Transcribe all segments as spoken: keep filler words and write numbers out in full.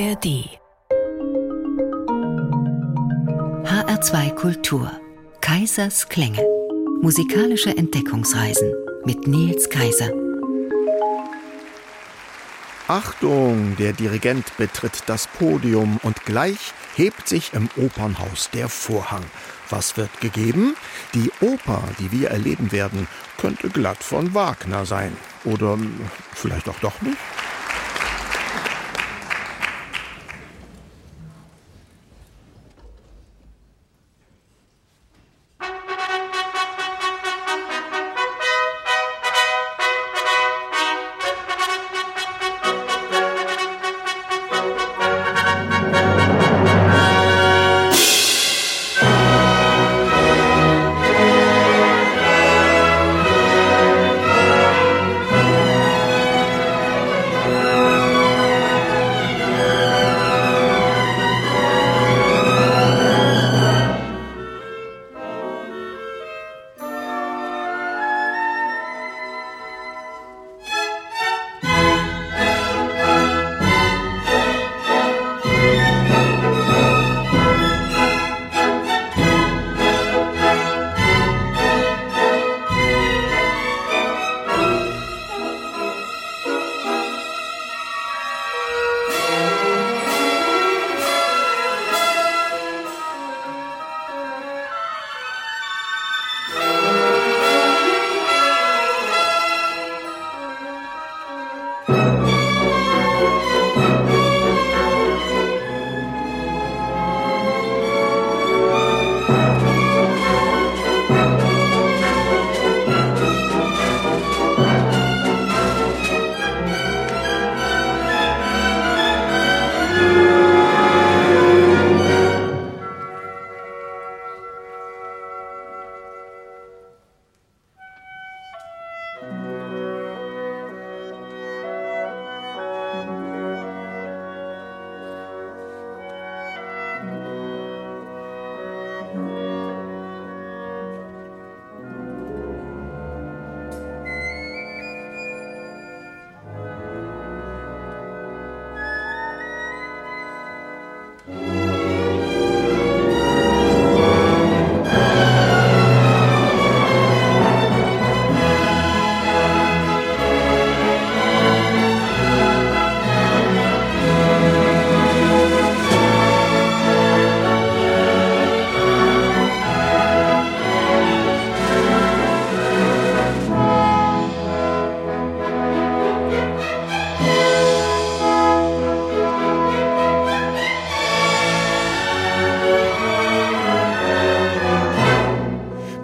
A R D H R zwei Kultur Kaisers Klänge. Musikalische Entdeckungsreisen mit Nils Kaiser. Achtung, der Dirigent betritt das Podium und gleich hebt sich im Opernhaus der Vorhang. Was wird gegeben? Die Oper, die wir erleben werden, könnte glatt von Wagner sein. Oder vielleicht auch doch nicht.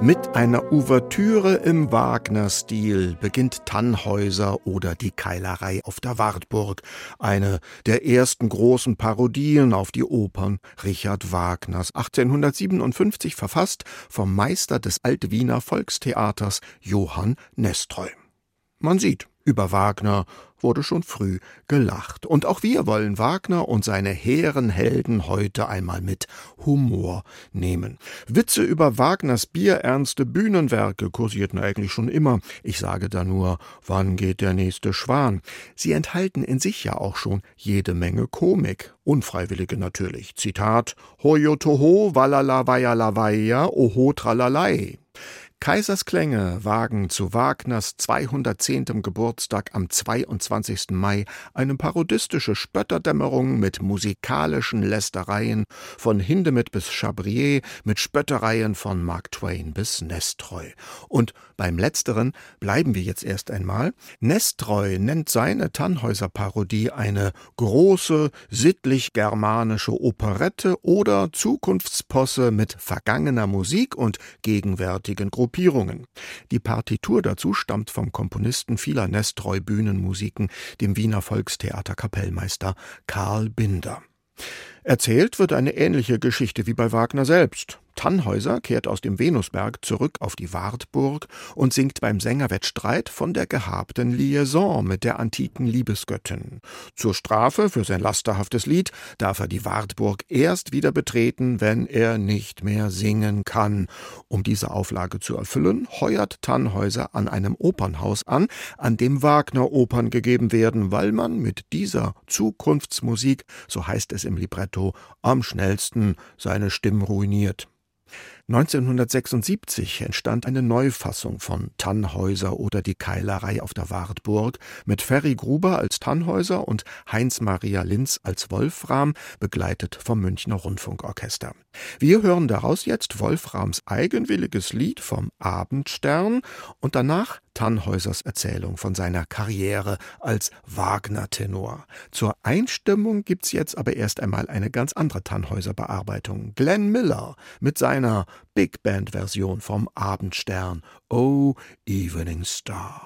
Mit einer Ouvertüre im Wagner-Stil beginnt Tannhäuser oder die Keilerei auf der Wartburg, eine der ersten großen Parodien auf die Opern Richard Wagners, achtzehnhundertsiebenundfünfzig verfasst vom Meister des Alt-Wiener Volkstheaters Johann Nestroy. Man sieht, über Wagner wurde schon früh gelacht. Und auch wir wollen Wagner und seine hehren Helden heute einmal mit Humor nehmen. Witze über Wagners bierernste Bühnenwerke kursierten eigentlich schon immer. Ich sage da nur, wann geht der nächste Schwan? Sie enthalten in sich ja auch schon jede Menge Komik. Unfreiwillige natürlich. Zitat: Hojotoho, Wallala weiala weia weia, oho Tralalei. Kaisers Klänge wagen zu Wagners zweihundertzehnten Geburtstag am zweiundzwanzigsten Mai eine parodistische Spötterdämmerung mit musikalischen Lästereien von Hindemith bis Chabrier, mit Spöttereien von Mark Twain bis Nestroy. Und beim Letzteren bleiben wir jetzt erst einmal. Nestroy nennt seine Tannhäuser-Parodie eine große, sittlich-germanische Operette oder Zukunftsposse mit vergangener Musik und gegenwärtigen Gruppen. Die Partitur dazu stammt vom Komponisten vieler Nestroy-Bühnenmusiken, dem Wiener Volkstheater-Kapellmeister Karl Binder. Erzählt wird eine ähnliche Geschichte wie bei Wagner selbst. Tannhäuser kehrt aus dem Venusberg zurück auf die Wartburg und singt beim Sängerwettstreit von der gehabten Liaison mit der antiken Liebesgöttin. Zur Strafe für sein lasterhaftes Lied darf er die Wartburg erst wieder betreten, wenn er nicht mehr singen kann. Um diese Auflage zu erfüllen, heuert Tannhäuser an einem Opernhaus an, an dem Wagner-Opern gegeben werden, weil man mit dieser Zukunftsmusik, so heißt es im Libretto, am schnellsten seine Stimmen ruiniert. neunzehnhundertsechsundsiebzig entstand eine Neufassung von Tannhäuser oder die Keilerei auf der Wartburg mit Ferry Gruber als Tannhäuser und Heinz Maria Linz als Wolfram, begleitet vom Münchner Rundfunkorchester. Wir hören daraus jetzt Wolframs eigenwilliges Lied vom Abendstern und danach Tannhäusers Erzählung von seiner Karriere als Wagner-Tenor. Zur Einstimmung gibt's jetzt aber erst einmal eine ganz andere Tannhäuser-Bearbeitung. Glenn Miller mit seiner Big Band-Version vom Abendstern, Oh Evening Star.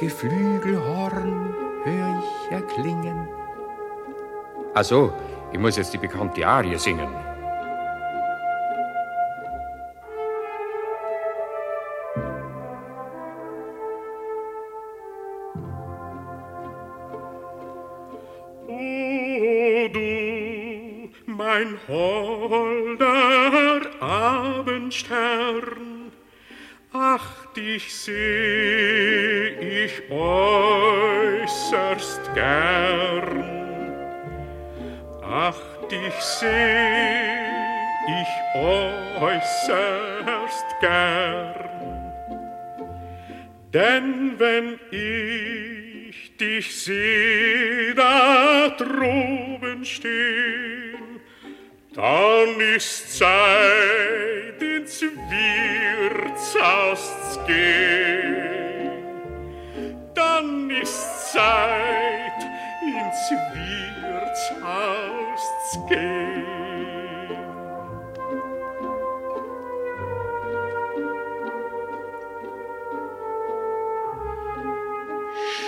Geflügelhorn hör ich erklingen. Ach so, ich muss jetzt die bekannte Arie singen. O du, mein holder Abendstern, ach, dich seh ich äußerst gern. Ach, dich seh ich äußerst gern. Denn wenn ich dich seh da droben stehn, dann ist Zeit, ins Wirtshaus zu gehen. Dann ist Zeit, ins Wirtshaus zu gehen.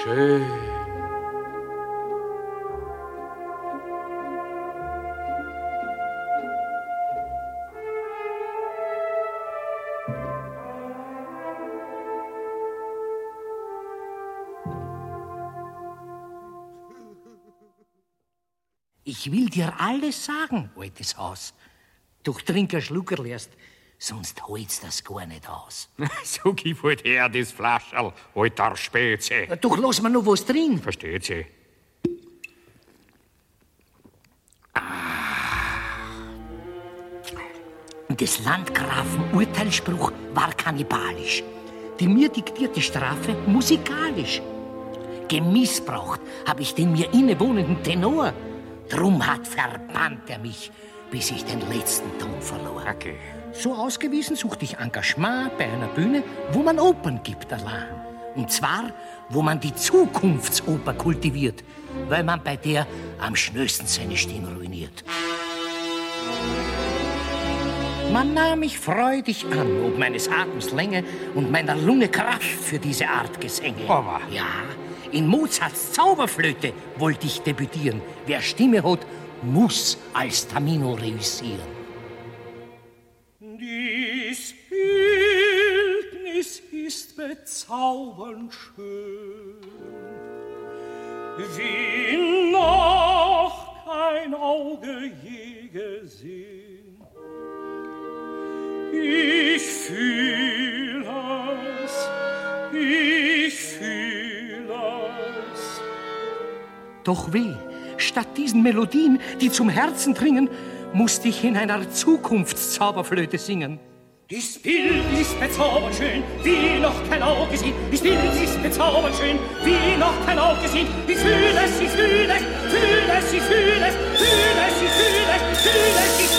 Schön. Ich will dir alles sagen, altes Haus. Doch trink ein Schluckerl erst, sonst holt's das gar nicht aus. So gib halt her das Flascherl, alter Spätze. Ja, doch lass mir noch was drin. Versteht sie. Des Landgrafen Urteilsspruch war kannibalisch. Die mir diktierte Strafe musikalisch. Gemissbraucht habe ich den mir innewohnenden Tenor. Drum hat verbannt er mich, bis ich den letzten Ton verlor. Okay. So ausgewiesen suchte ich Engagement bei einer Bühne, wo man Opern gibt allein. Und zwar, wo man die Zukunftsoper kultiviert, weil man bei der am schnellsten seine Stimme ruiniert. Man nahm mich freudig an, ob meines Atems Länge und meiner Lunge Kraft für diese Art Gesänge. Aber. Ja, in Mozarts Zauberflöte wollte ich debütieren. Wer Stimme hat, muss als Tamino reüssieren. Dies Bildnis ist bezaubernd schön, wie noch kein Auge je gesehen. Ich fühl es, ich fühl es. Doch weh, statt diesen Melodien, die zum Herzen dringen, musste ich in einer Zukunftszauberflöte singen. Das Bild ist bezaubernd schön, wie noch kein Auge gesehen. Das Bild ist bezaubernd schön, wie noch kein Auge gesehen. Ich fühl es, ich fühl es, fühl es, ich fühl es, fühl es, ich fühl es, fühl es, ich fühl es.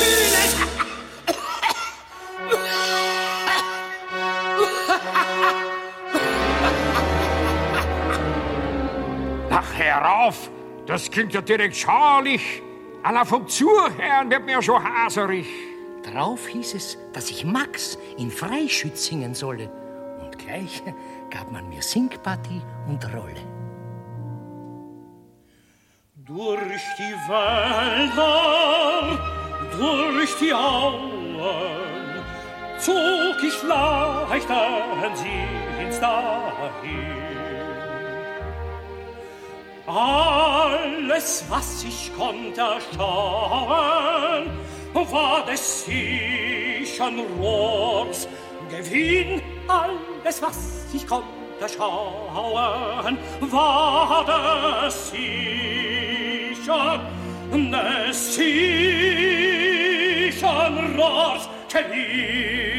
Ach, hör auf! Das klingt ja direkt schauerlich. Allein vom Zuhören wird mir ja schon haserig. Drauf hieß es, dass ich Max in Freischütz singen solle. Und gleich gab man mir Singpartie und Rolle. Durch die Wälder, durch die Auen, zog ich leicht an sie ins Dahin. Alles, was ich konnte erschauen, war des sichern Rohrs Gewinn. Alles, was ich konnte erschauen, war des sichern, des sichern Rohrs Gewinn.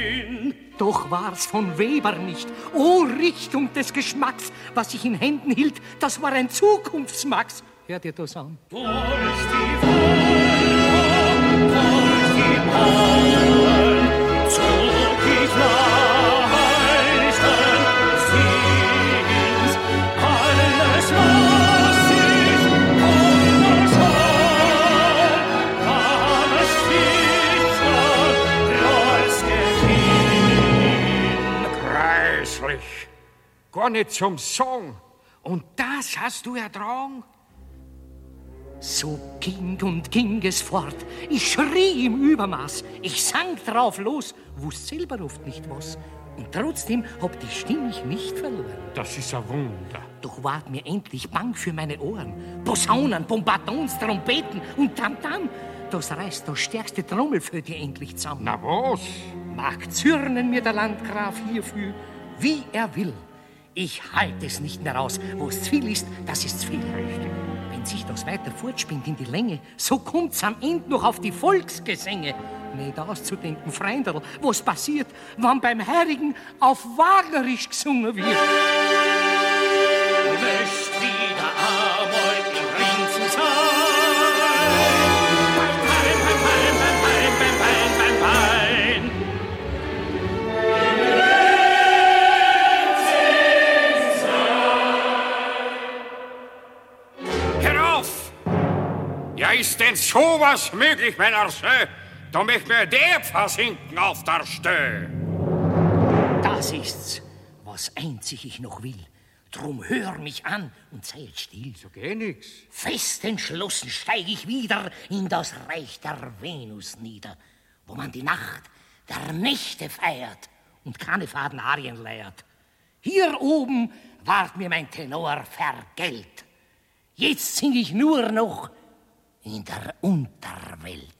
Doch war's von Weber nicht. Oh, Richtung des Geschmacks, was ich in Händen hielt, das war ein Zukunftsmax. Hört ihr das an? Durch die Wolken, durch die Mauern, zog ich leicht an Siegens. Alles, was ich konnte schauen, war das Schicksal, das Gewinn. Kreislich. Gar nicht zum Song. Und das hast du ertragen? So ging und ging es fort. Ich schrie im Übermaß. Ich sang drauf los, wusst selber oft nicht was. Und trotzdem hab die Stimme ich nicht verloren. Das ist ein Wunder. Doch ward mir endlich bang für meine Ohren. Posaunen, Bombardons, Trompeten und Tamtam. Das reißt das stärkste Trommelfeld hier endlich zusammen. Na was? Mag zürnen mir der Landgraf hierfür, wie er will. Ich halte es nicht mehr aus. Wo es zu viel ist, das ist zu viel. Richtig. Wenn sich das weiter fortspinnt in die Länge, so kommt's am Ende noch auf die Volksgesänge. Nicht auszudenken, Freunderl, was passiert, wann beim Heirigen auf Wagnerisch gesungen wird. Löscht wieder einmal den Ring zusammen. Bein, Bein, Bein, Bein, Bein, Bein, Bein, Bein, Bein, Bein. Ja, ist denn sowas möglich, mein Arsö? Da möcht mir der versinken auf der Stö. Das ist's, was einzig ich noch will. Drum hör mich an und sei jetzt still. So geh nix. Fest entschlossen steig ich wieder in das Reich der Venus nieder, wo man die Nacht der Nächte feiert und keine faden Arien leiert. Hier oben ward mir mein Tenor vergällt. Jetzt sing ich nur noch in der Unterwelt.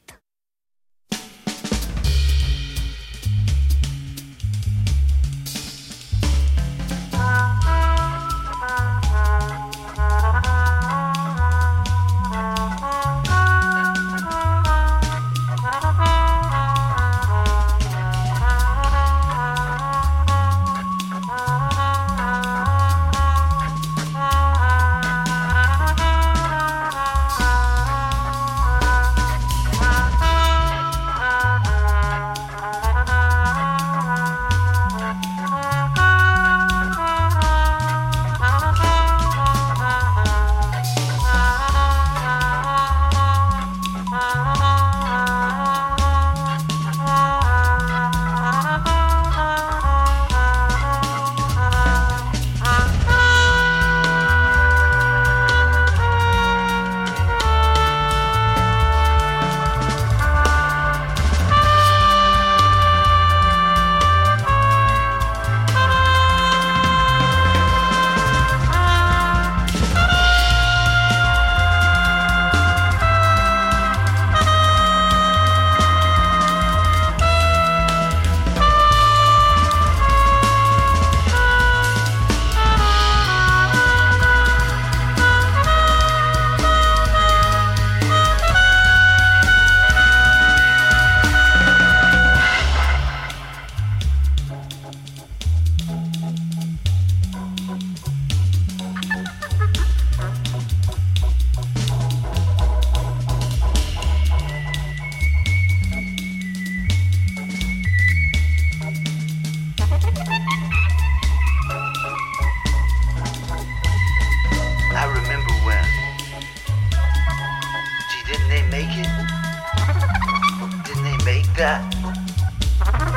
that?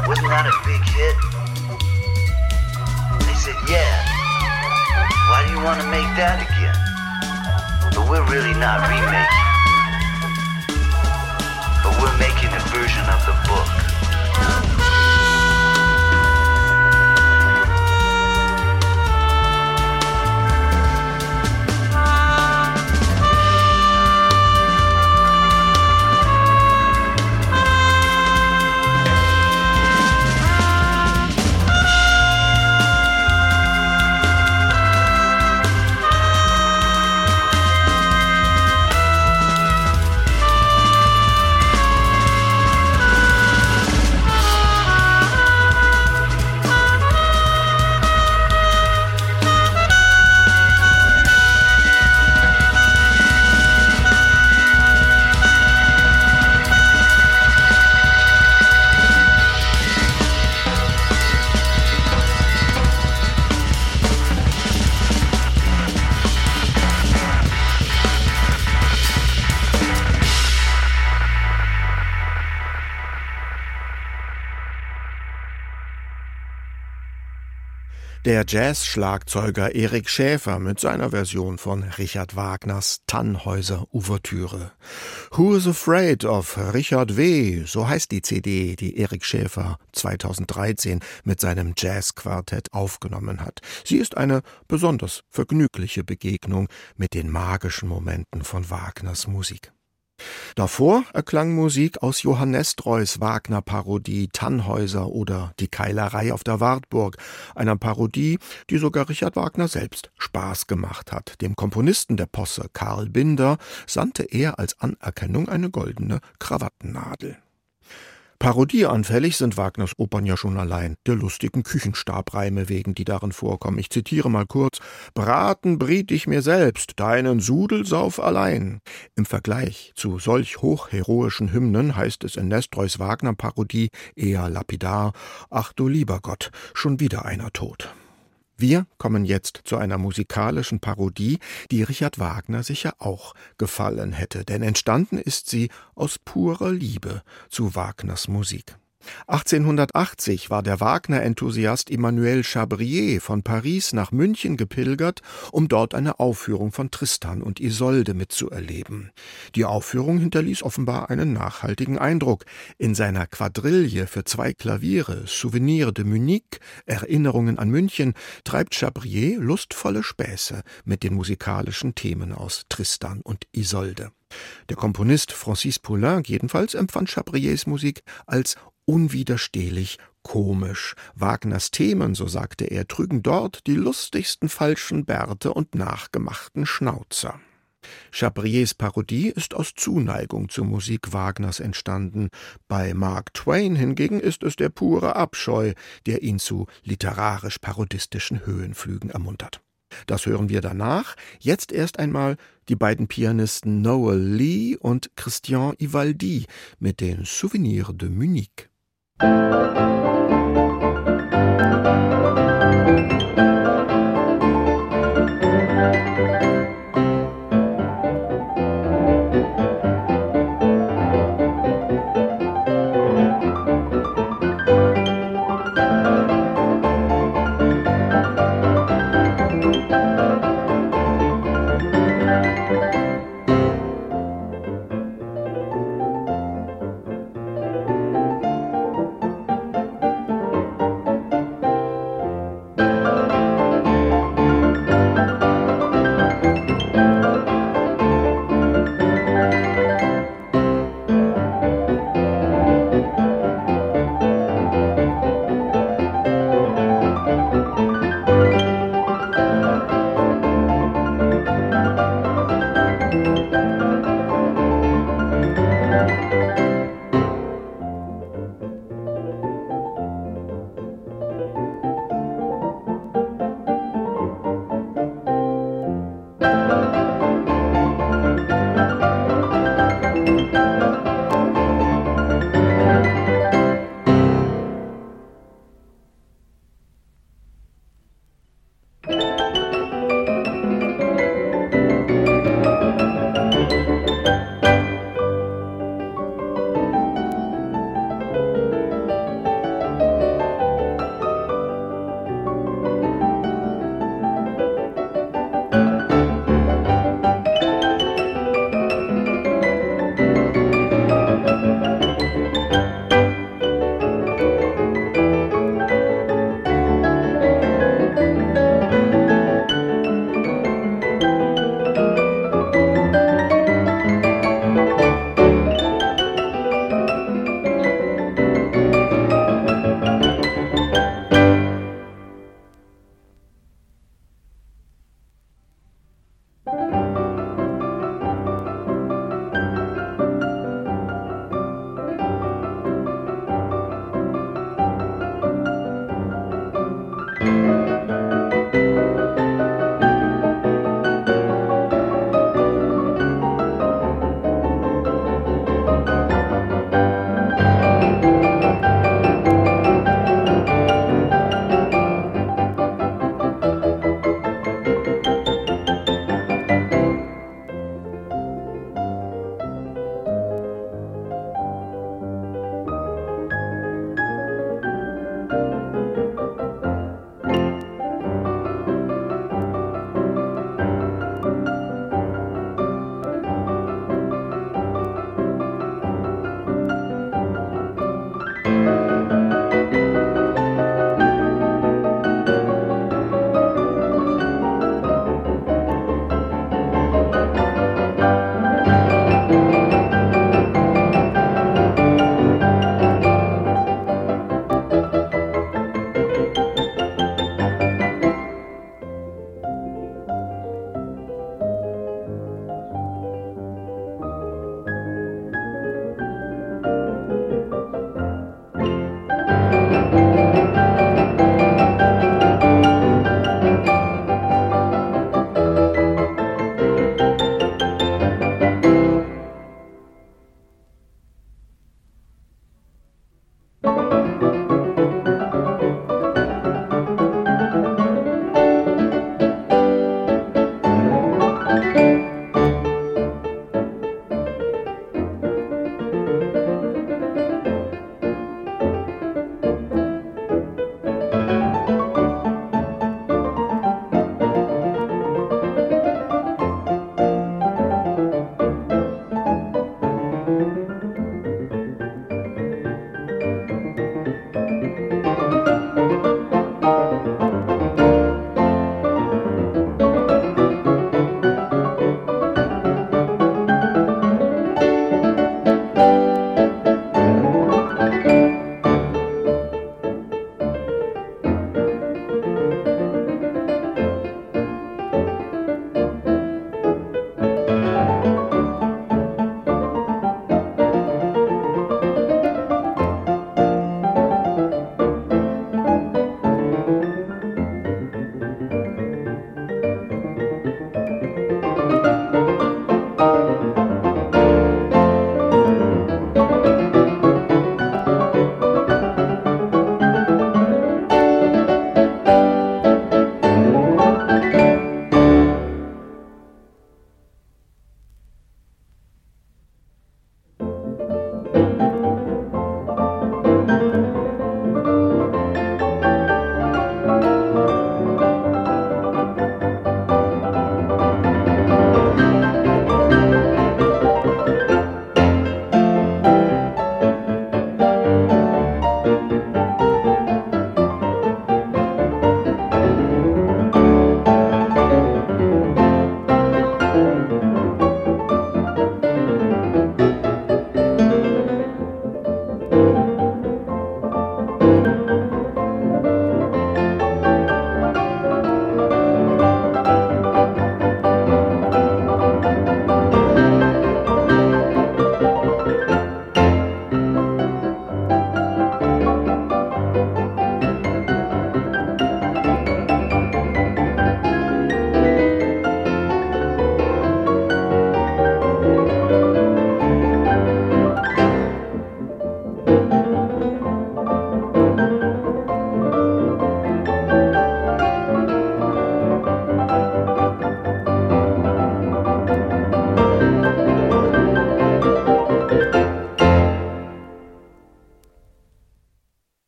Wasn't that a big hit? They said, yeah. Why do you want to make that again? But we're really not remaking it. But we're making a version of the book. Der Jazz-Schlagzeuger Erik Schäfer mit seiner Version von Richard Wagners Tannhäuser-Ouvertüre. Who's Afraid of Richard W., so heißt die C D, die Erik Schäfer zweitausenddreizehn mit seinem Jazz-Quartett aufgenommen hat. Sie ist eine besonders vergnügliche Begegnung mit den magischen Momenten von Wagners Musik. Davor erklang Musik aus Johann Nestroys Wagner-Parodie Tannhäuser oder Die Keilerei auf der Wartburg, einer Parodie, die sogar Richard Wagner selbst Spaß gemacht hat. Dem Komponisten der Posse, Karl Binder, sandte er als Anerkennung eine goldene Krawattennadel. Parodieanfällig sind Wagners Opern ja schon allein der lustigen Küchenstabreime wegen, die darin vorkommen. Ich zitiere mal kurz: Braten briet ich mir selbst, deinen Sudelsauf allein. Im Vergleich zu solch hochheroischen Hymnen heißt es in Nestroys Wagner-Parodie eher lapidar: Ach du lieber Gott, schon wieder einer tot. Wir kommen jetzt zu einer musikalischen Parodie, die Richard Wagner sicher auch gefallen hätte, denn entstanden ist sie aus purer Liebe zu Wagners Musik. achtzehnhundertachtzig war der Wagner-Enthusiast Emmanuel Chabrier von Paris nach München gepilgert, um dort eine Aufführung von Tristan und Isolde mitzuerleben. Die Aufführung hinterließ offenbar einen nachhaltigen Eindruck. In seiner Quadrille für zwei Klaviere, Souvenir de Munich, Erinnerungen an München, treibt Chabrier lustvolle Späße mit den musikalischen Themen aus Tristan und Isolde. Der Komponist Francis Poulenc jedenfalls empfand Chabriers Musik als unwiderstehlich komisch. Wagners Themen, so sagte er, trügen dort die lustigsten falschen Bärte und nachgemachten Schnauzer. Chabriers Parodie ist aus Zuneigung zur Musik Wagners entstanden. Bei Mark Twain hingegen ist es der pure Abscheu, der ihn zu literarisch-parodistischen Höhenflügen ermuntert. Das hören wir danach. Jetzt erst einmal die beiden Pianisten Noel Lee und Christian Ivaldi mit den Souvenirs de Munich.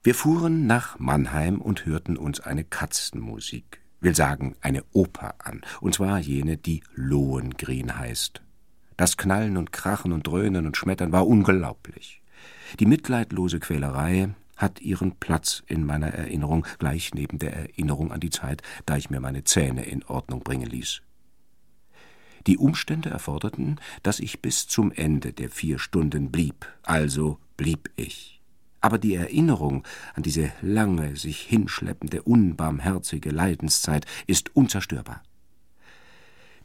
Wir fuhren nach Mannheim und hörten uns eine Katzenmusik, will sagen eine Oper an, und zwar jene, die Lohengrin heißt. Das Knallen und Krachen und Dröhnen und Schmettern war unglaublich. Die mitleidlose Quälerei hat ihren Platz in meiner Erinnerung, gleich neben der Erinnerung an die Zeit, da ich mir meine Zähne in Ordnung bringen ließ. Die Umstände erforderten, dass ich bis zum Ende der vier Stunden blieb, also blieb ich. Aber die Erinnerung an diese lange, sich hinschleppende, unbarmherzige Leidenszeit ist unzerstörbar.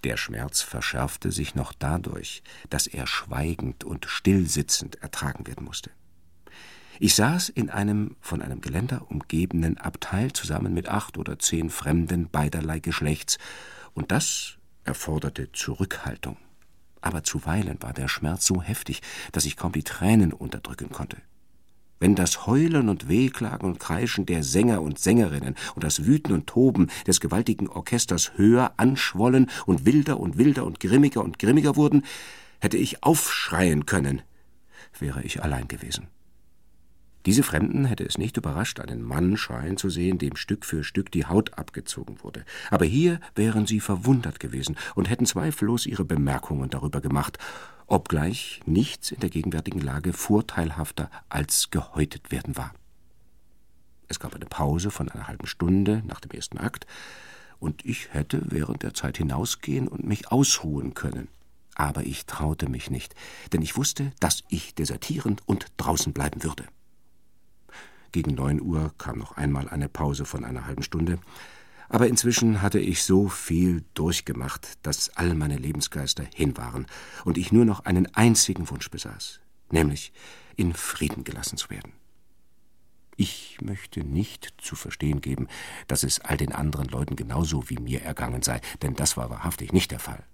Der Schmerz verschärfte sich noch dadurch, dass er schweigend und stillsitzend ertragen werden musste. Ich saß in einem von einem Geländer umgebenen Abteil zusammen mit acht oder zehn Fremden beiderlei Geschlechts, und das erforderte Zurückhaltung. Aber zuweilen war der Schmerz so heftig, dass ich kaum die Tränen unterdrücken konnte. Wenn das Heulen und Wehklagen und Kreischen der Sänger und Sängerinnen und das Wüten und Toben des gewaltigen Orchesters höher anschwollen und wilder und wilder und grimmiger und grimmiger wurden, hätte ich aufschreien können, wäre ich allein gewesen. Diese Fremden hätte es nicht überrascht, einen Mann schreien zu sehen, dem Stück für Stück die Haut abgezogen wurde. Aber hier wären sie verwundert gewesen und hätten zweifellos ihre Bemerkungen darüber gemacht, obgleich nichts in der gegenwärtigen Lage vorteilhafter als gehäutet werden war. Es gab eine Pause von einer halben Stunde nach dem ersten Akt, und ich hätte während der Zeit hinausgehen und mich ausruhen können. Aber ich traute mich nicht, denn ich wusste, dass ich desertieren und draußen bleiben würde. Gegen neun Uhr kam noch einmal eine Pause von einer halben Stunde, aber inzwischen hatte ich so viel durchgemacht, dass all meine Lebensgeister hin waren und ich nur noch einen einzigen Wunsch besaß, nämlich in Frieden gelassen zu werden. Ich möchte nicht zu verstehen geben, dass es all den anderen Leuten genauso wie mir ergangen sei, denn das war wahrhaftig nicht der Fall.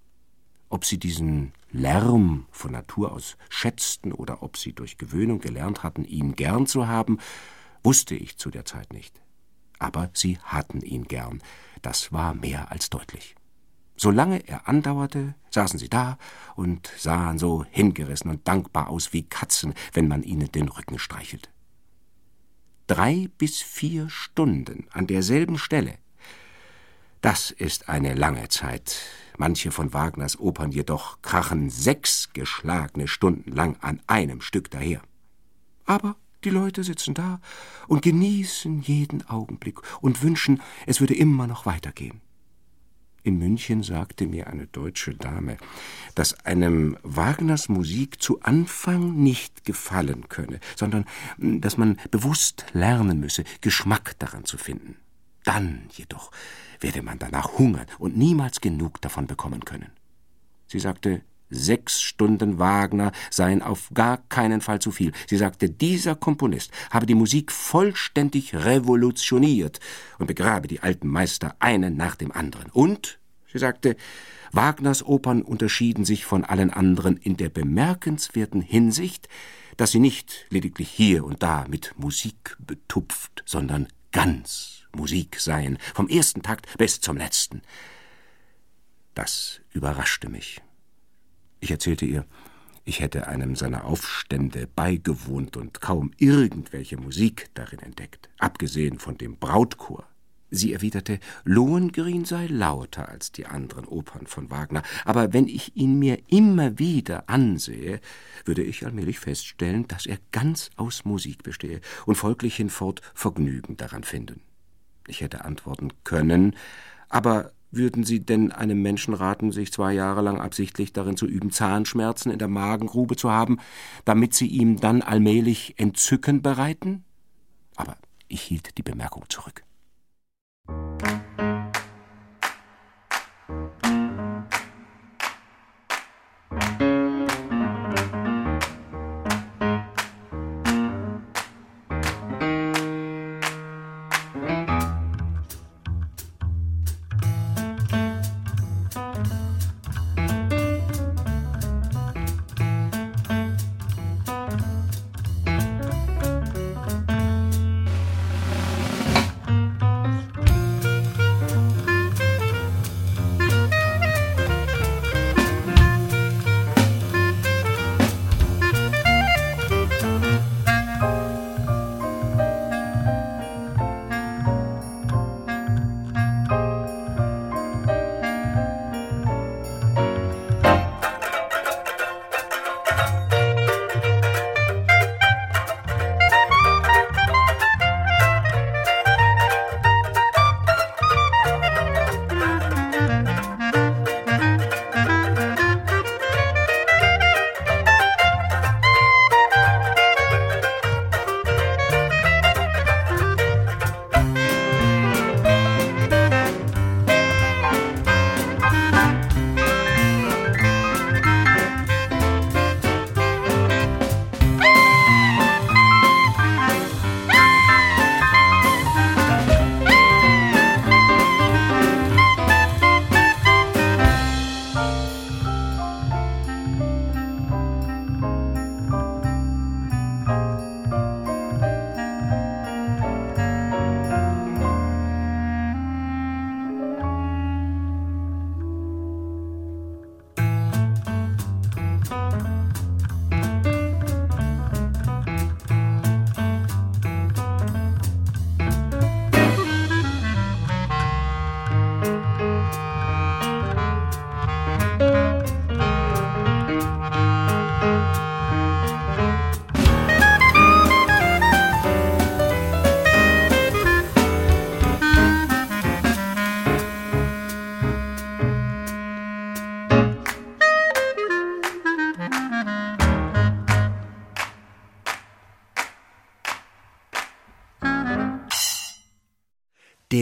Ob sie diesen Lärm von Natur aus schätzten oder ob sie durch Gewöhnung gelernt hatten, ihn gern zu haben, wusste ich zu der Zeit nicht. Aber sie hatten ihn gern. Das war mehr als deutlich. Solange er andauerte, saßen sie da und sahen so hingerissen und dankbar aus wie Katzen, wenn man ihnen den Rücken streichelt. Drei bis vier Stunden an derselben Stelle. Das ist eine lange Zeit. Manche von Wagners Opern jedoch krachen sechs geschlagene Stunden lang an einem Stück daher. Aber die Leute sitzen da und genießen jeden Augenblick und wünschen, es würde immer noch weitergehen. In München sagte mir eine deutsche Dame, dass einem Wagners Musik zu Anfang nicht gefallen könne, sondern dass man bewusst lernen müsse, Geschmack daran zu finden. Dann jedoch werde man danach hungern und niemals genug davon bekommen können. Sie sagte, sechs Stunden Wagner seien auf gar keinen Fall zu viel. Sie sagte, dieser Komponist habe die Musik vollständig revolutioniert und begrabe die alten Meister einen nach dem anderen. Und, sie sagte, Wagners Opern unterschieden sich von allen anderen in der bemerkenswerten Hinsicht, dass sie nicht lediglich hier und da mit Musik betupft, sondern ganz Musik seien, vom ersten Takt bis zum letzten. Das überraschte mich. Ich erzählte ihr, ich hätte einem seiner Aufstände beigewohnt und kaum irgendwelche Musik darin entdeckt, abgesehen von dem Brautchor. Sie erwiderte, Lohengrin sei lauter als die anderen Opern von Wagner, aber wenn ich ihn mir immer wieder ansehe, würde ich allmählich feststellen, dass er ganz aus Musik bestehe und folglich hinfort Vergnügen daran finden. Ich hätte antworten können, aber würden Sie denn einem Menschen raten, sich zwei Jahre lang absichtlich darin zu üben, Zahnschmerzen in der Magengrube zu haben, damit Sie ihm dann allmählich Entzücken bereiten? Aber ich hielt die Bemerkung zurück.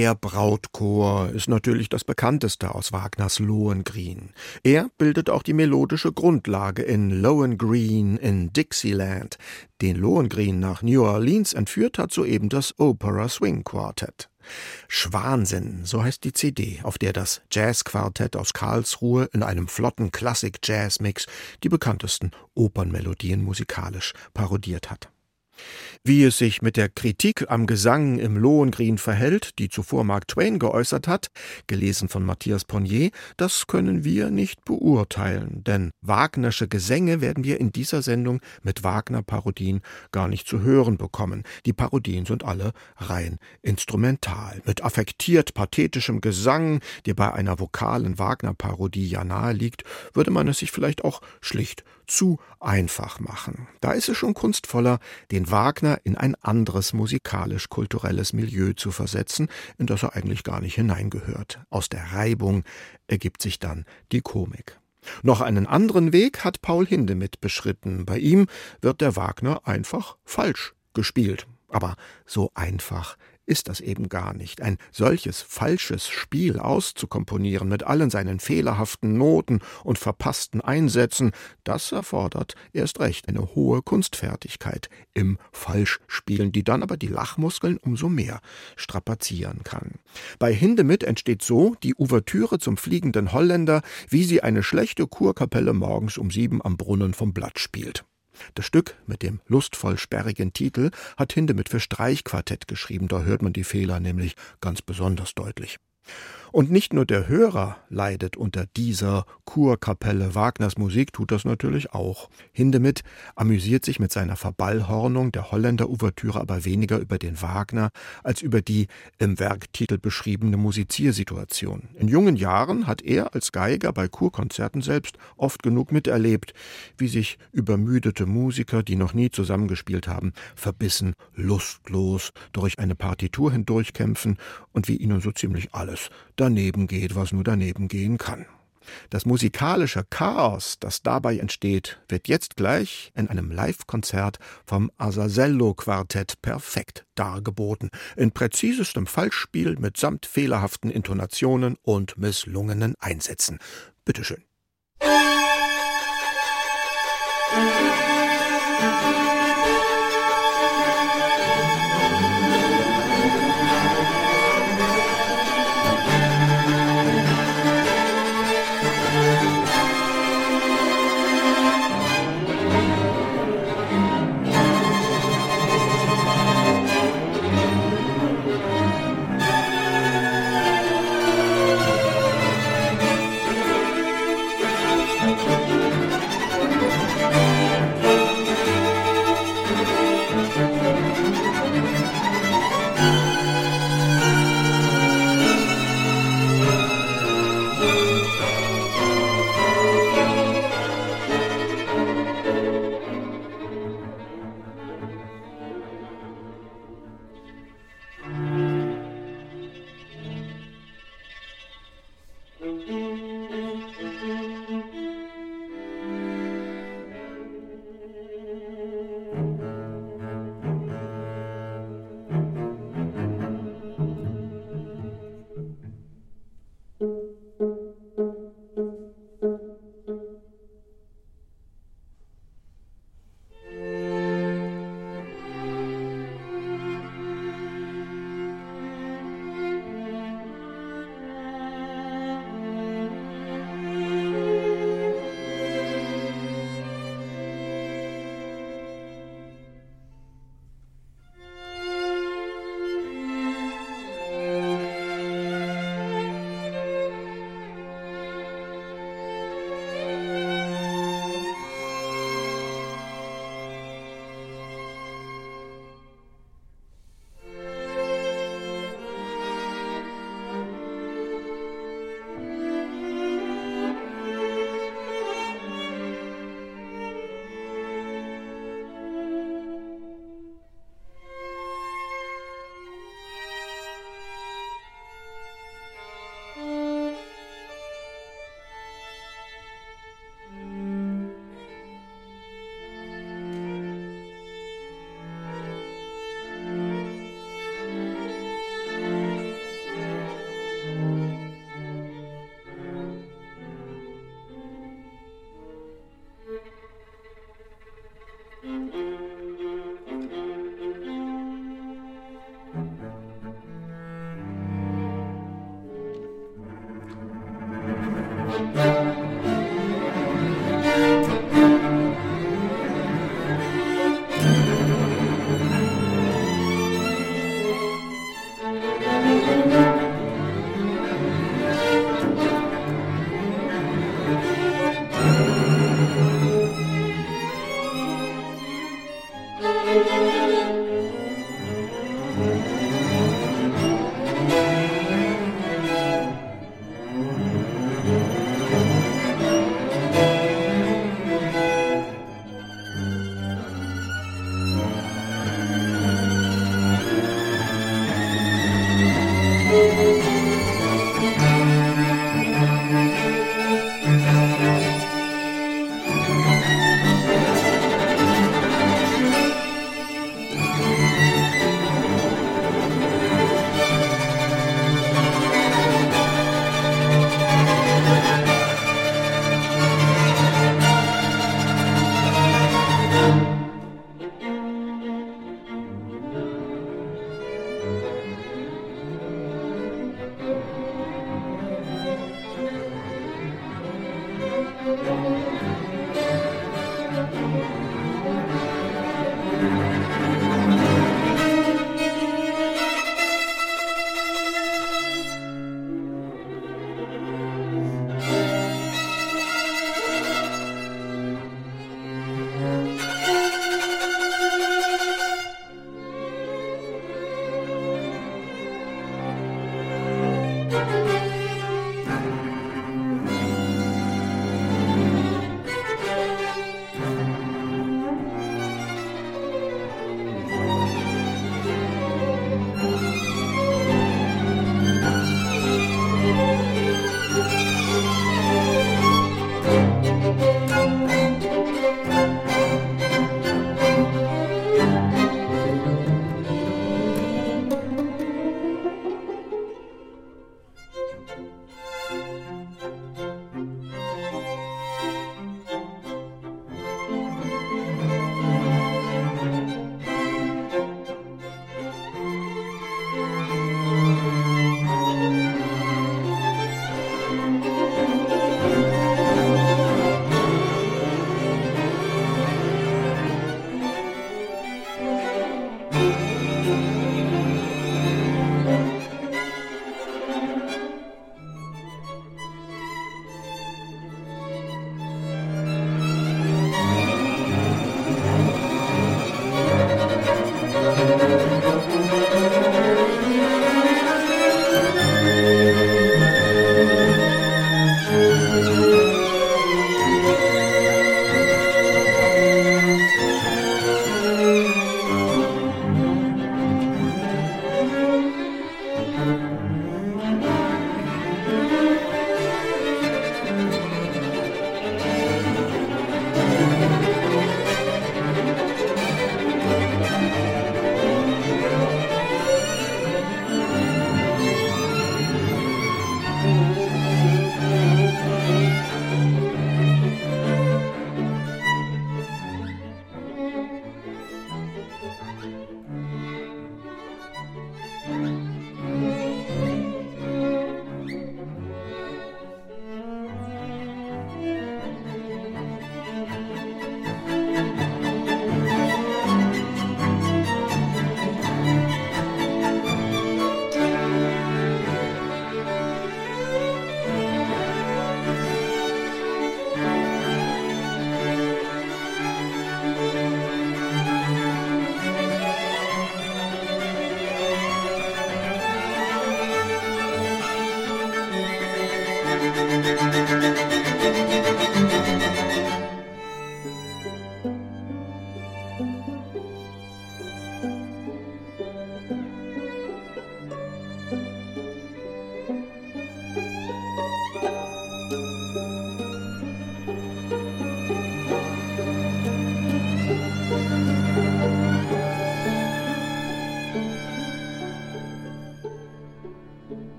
Der Brautchor ist natürlich das bekannteste aus Wagners Lohengrin. Er bildet auch die melodische Grundlage in Lohengrin in Dixieland. Den Lohengrin nach New Orleans entführt hat soeben das Opera Swing Quartet. Schwansinn, so heißt die C D, auf der das Jazzquartett aus Karlsruhe in einem flotten Klassik-Jazz-Mix die bekanntesten Opernmelodien musikalisch parodiert hat. Wie es sich mit der Kritik am Gesang im Lohengrin verhält, die zuvor Mark Twain geäußert hat, gelesen von Matthias Ponnier, das können wir nicht beurteilen, denn Wagnersche Gesänge werden wir in dieser Sendung mit Wagner-Parodien gar nicht zu hören bekommen. Die Parodien sind alle rein instrumental, mit affektiert pathetischem Gesang, der bei einer vokalen Wagner-Parodie ja nahe liegt, würde man es sich vielleicht auch schlicht zu einfach machen. Da ist es schon kunstvoller, den Wagner in ein anderes musikalisch-kulturelles Milieu zu versetzen, in das er eigentlich gar nicht hineingehört. Aus der Reibung ergibt sich dann die Komik. Noch einen anderen Weg hat Paul Hindemith beschritten. Bei ihm wird der Wagner einfach falsch gespielt. Aber so einfach ist das eben gar nicht. Ein solches falsches Spiel auszukomponieren mit allen seinen fehlerhaften Noten und verpassten Einsätzen, das erfordert erst recht eine hohe Kunstfertigkeit im Falschspielen, die dann aber die Lachmuskeln umso mehr strapazieren kann. Bei Hindemith entsteht so die Ouvertüre zum Fliegenden Holländer, wie sie eine schlechte Kurkapelle morgens um sieben am Brunnen vom Blatt spielt. Das Stück mit dem lustvoll sperrigen Titel hat Hindemith für Streichquartett geschrieben, da hört man die Fehler nämlich ganz besonders deutlich. Und nicht nur der Hörer leidet unter dieser Kurkapelle. Wagners Musik tut das natürlich auch. Hindemith amüsiert sich mit seiner Verballhornung der Holländer-Ouvertüre aber weniger über den Wagner als über die im Werktitel beschriebene Musiziersituation. In jungen Jahren hat er als Geiger bei Kurkonzerten selbst oft genug miterlebt, wie sich übermüdete Musiker, die noch nie zusammengespielt haben, verbissen, lustlos durch eine Partitur hindurchkämpfen und wie ihnen so ziemlich alles daneben geht, was nur daneben gehen kann. Das musikalische Chaos, das dabei entsteht, wird jetzt gleich in einem Live-Konzert vom Azazello-Quartett perfekt dargeboten. In präzisestem Falschspiel mitsamt fehlerhaften Intonationen und misslungenen Einsätzen. Bitteschön.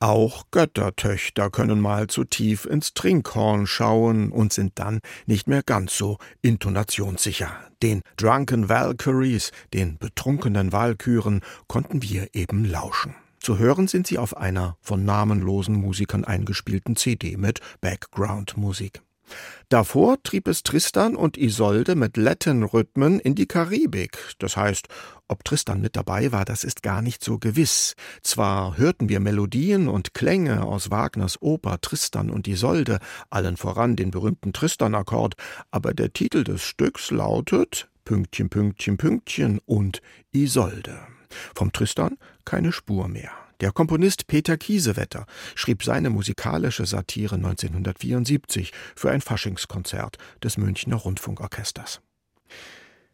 Auch Göttertöchter können mal zu tief ins Trinkhorn schauen und sind dann nicht mehr ganz so intonationssicher. Den Drunken Valkyries, den betrunkenen Walküren, konnten wir eben lauschen. Zu hören sind sie auf einer von namenlosen Musikern eingespielten C D mit Background-Musik. Davor trieb es Tristan und Isolde mit Latin-Rhythmen in die Karibik. Das heißt, ob Tristan mit dabei war, das ist gar nicht so gewiss. Zwar hörten wir Melodien und Klänge aus Wagners Oper Tristan und Isolde, allen voran den berühmten Tristan-Akkord, aber der Titel des Stücks lautet Pünktchen, Pünktchen, Pünktchen und Isolde. Vom Tristan keine Spur mehr. Der Komponist Peter Kiesewetter schrieb seine musikalische Satire neunzehnhundertvierundsiebzig für ein Faschingskonzert des Münchner Rundfunkorchesters.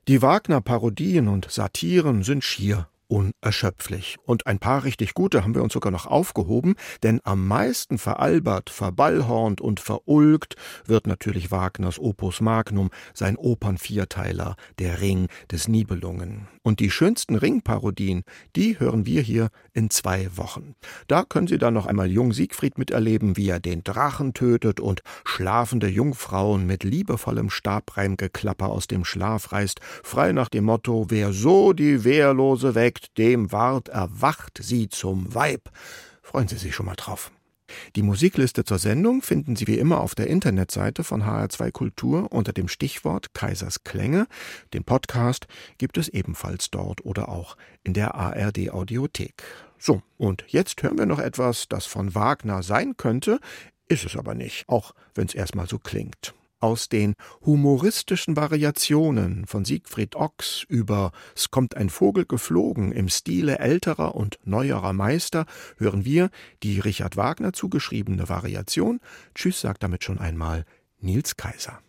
Die Wagner-Parodien und Satiren sind schier unerschöpflich. Und ein paar richtig gute haben wir uns sogar noch aufgehoben, denn am meisten veralbert, verballhornt und verulgt wird natürlich Wagners Opus Magnum, sein Opernvierteiler, der Ring des Nibelungen. Und die schönsten Ringparodien, die hören wir hier in zwei Wochen. Da können Sie dann noch einmal Jung Siegfried miterleben, wie er den Drachen tötet und schlafende Jungfrauen mit liebevollem Stabreimgeklapper aus dem Schlaf reißt, frei nach dem Motto, wer so die Wehrlose weckt, dem Ward erwacht sie zum Weib. Freuen Sie sich schon mal drauf. Die Musikliste zur Sendung finden Sie wie immer auf der Internetseite von H R zwei Kultur unter dem Stichwort Kaisers Klänge. Den Podcast gibt es ebenfalls dort oder auch in der A R D Audiothek. So, und jetzt hören wir noch etwas, das von Wagner sein könnte, ist es aber nicht, auch wenn es erstmal so klingt. Aus den humoristischen Variationen von Siegfried Ochs über »Es kommt ein Vogel geflogen« im Stile älterer und neuerer Meister hören wir die Richard Wagner zugeschriebene Variation. Tschüss, sagt damit schon einmal Nils Kaiser.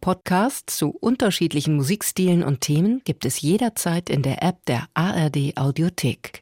Podcasts zu unterschiedlichen Musikstilen und Themen gibt es jederzeit in der App der A R D Audiothek.